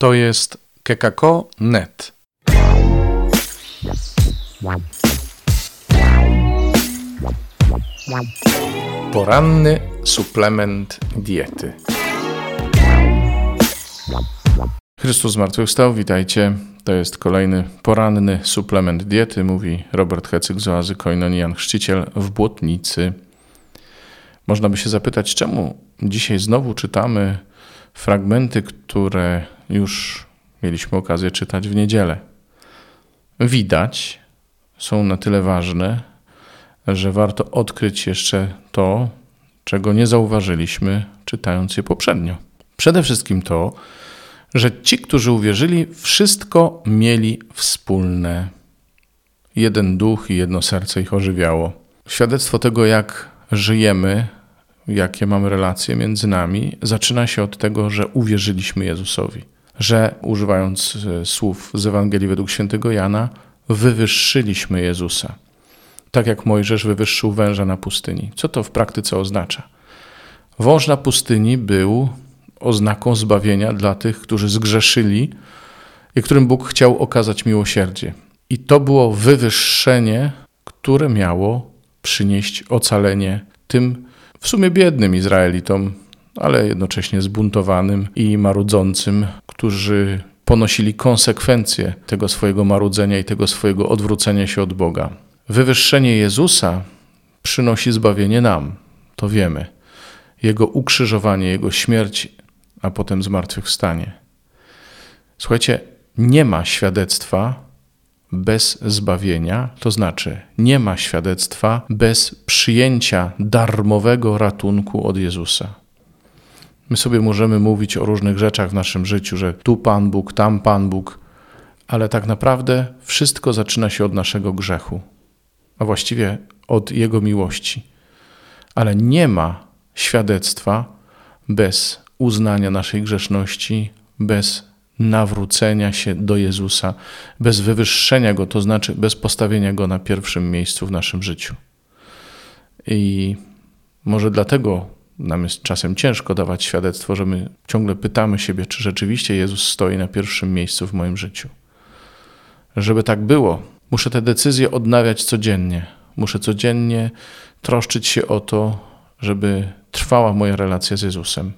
To jest KKK.net. Poranny suplement diety. Chrystus zmartwychwstał, witajcie. To jest kolejny poranny suplement diety, mówi Robert Hecyk z Oazy Koinonia Jan Chrzciciel w Błotnicy. Można by się zapytać, czemu dzisiaj znowu czytamy fragmenty, które już mieliśmy okazję czytać w niedzielę. Widać, są na tyle ważne, że warto odkryć jeszcze to, czego nie zauważyliśmy, czytając je poprzednio. Przede wszystkim to, że ci, którzy uwierzyli, wszystko mieli wspólne. Jeden duch i jedno serce ich ożywiało. Świadectwo tego, jak żyjemy, jakie mamy relacje między nami, zaczyna się od tego, że uwierzyliśmy Jezusowi. Że, używając słów z Ewangelii według świętego Jana, wywyższyliśmy Jezusa. Tak jak Mojżesz wywyższył węża na pustyni. Co to w praktyce oznacza? Wąż na pustyni był oznaką zbawienia dla tych, którzy zgrzeszyli i którym Bóg chciał okazać miłosierdzie. I to było wywyższenie, które miało przynieść ocalenie tym w sumie biednym Izraelitom, ale jednocześnie zbuntowanym i marudzącym, którzy ponosili konsekwencje tego swojego marudzenia i tego swojego odwrócenia się od Boga. Wywyższenie Jezusa przynosi zbawienie nam, to wiemy. Jego ukrzyżowanie, Jego śmierć, a potem zmartwychwstanie. Słuchajcie, nie ma świadectwa bez zbawienia, to znaczy nie ma świadectwa bez przyjęcia darmowego ratunku od Jezusa. My sobie możemy mówić o różnych rzeczach w naszym życiu, że tu Pan Bóg, tam Pan Bóg, ale tak naprawdę wszystko zaczyna się od naszego grzechu, a właściwie od Jego miłości. Ale nie ma świadectwa bez uznania naszej grzeszności, bez nawrócenia się do Jezusa, bez wywyższenia Go, to znaczy bez postawienia Go na pierwszym miejscu w naszym życiu. I może dlatego nam jest czasem ciężko dawać świadectwo, że my ciągle pytamy siebie, czy rzeczywiście Jezus stoi na pierwszym miejscu w moim życiu. Żeby tak było, muszę te decyzje odnawiać codziennie. Muszę codziennie troszczyć się o to, żeby trwała moja relacja z Jezusem.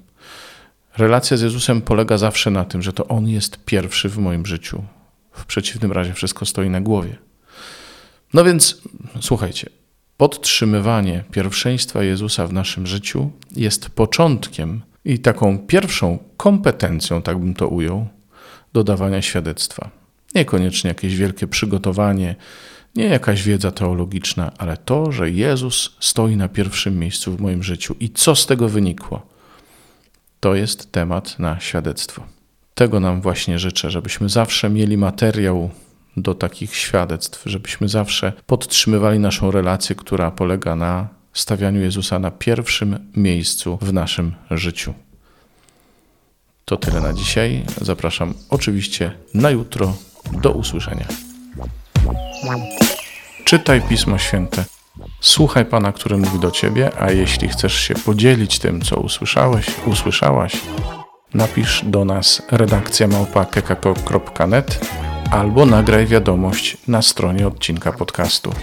Relacja z Jezusem polega zawsze na tym, że to On jest pierwszy w moim życiu. W przeciwnym razie wszystko stoi na głowie. No więc, słuchajcie, podtrzymywanie pierwszeństwa Jezusa w naszym życiu jest początkiem i taką pierwszą kompetencją, tak bym to ujął, dodawania świadectwa. Niekoniecznie jakieś wielkie przygotowanie, nie jakaś wiedza teologiczna, ale to, że Jezus stoi na pierwszym miejscu w moim życiu. I co z tego wynikło? To jest temat na świadectwo. Tego nam właśnie życzę, żebyśmy zawsze mieli materiał do takich świadectw, żebyśmy zawsze podtrzymywali naszą relację, która polega na stawianiu Jezusa na pierwszym miejscu w naszym życiu. To tyle na dzisiaj. Zapraszam oczywiście na jutro. Do usłyszenia. Czytaj Pismo Święte. Słuchaj Pana, który mówi do Ciebie, a jeśli chcesz się podzielić tym, co usłyszałeś, usłyszałaś, napisz do nas redakcja@kkk.net albo nagraj wiadomość na stronie odcinka podcastu.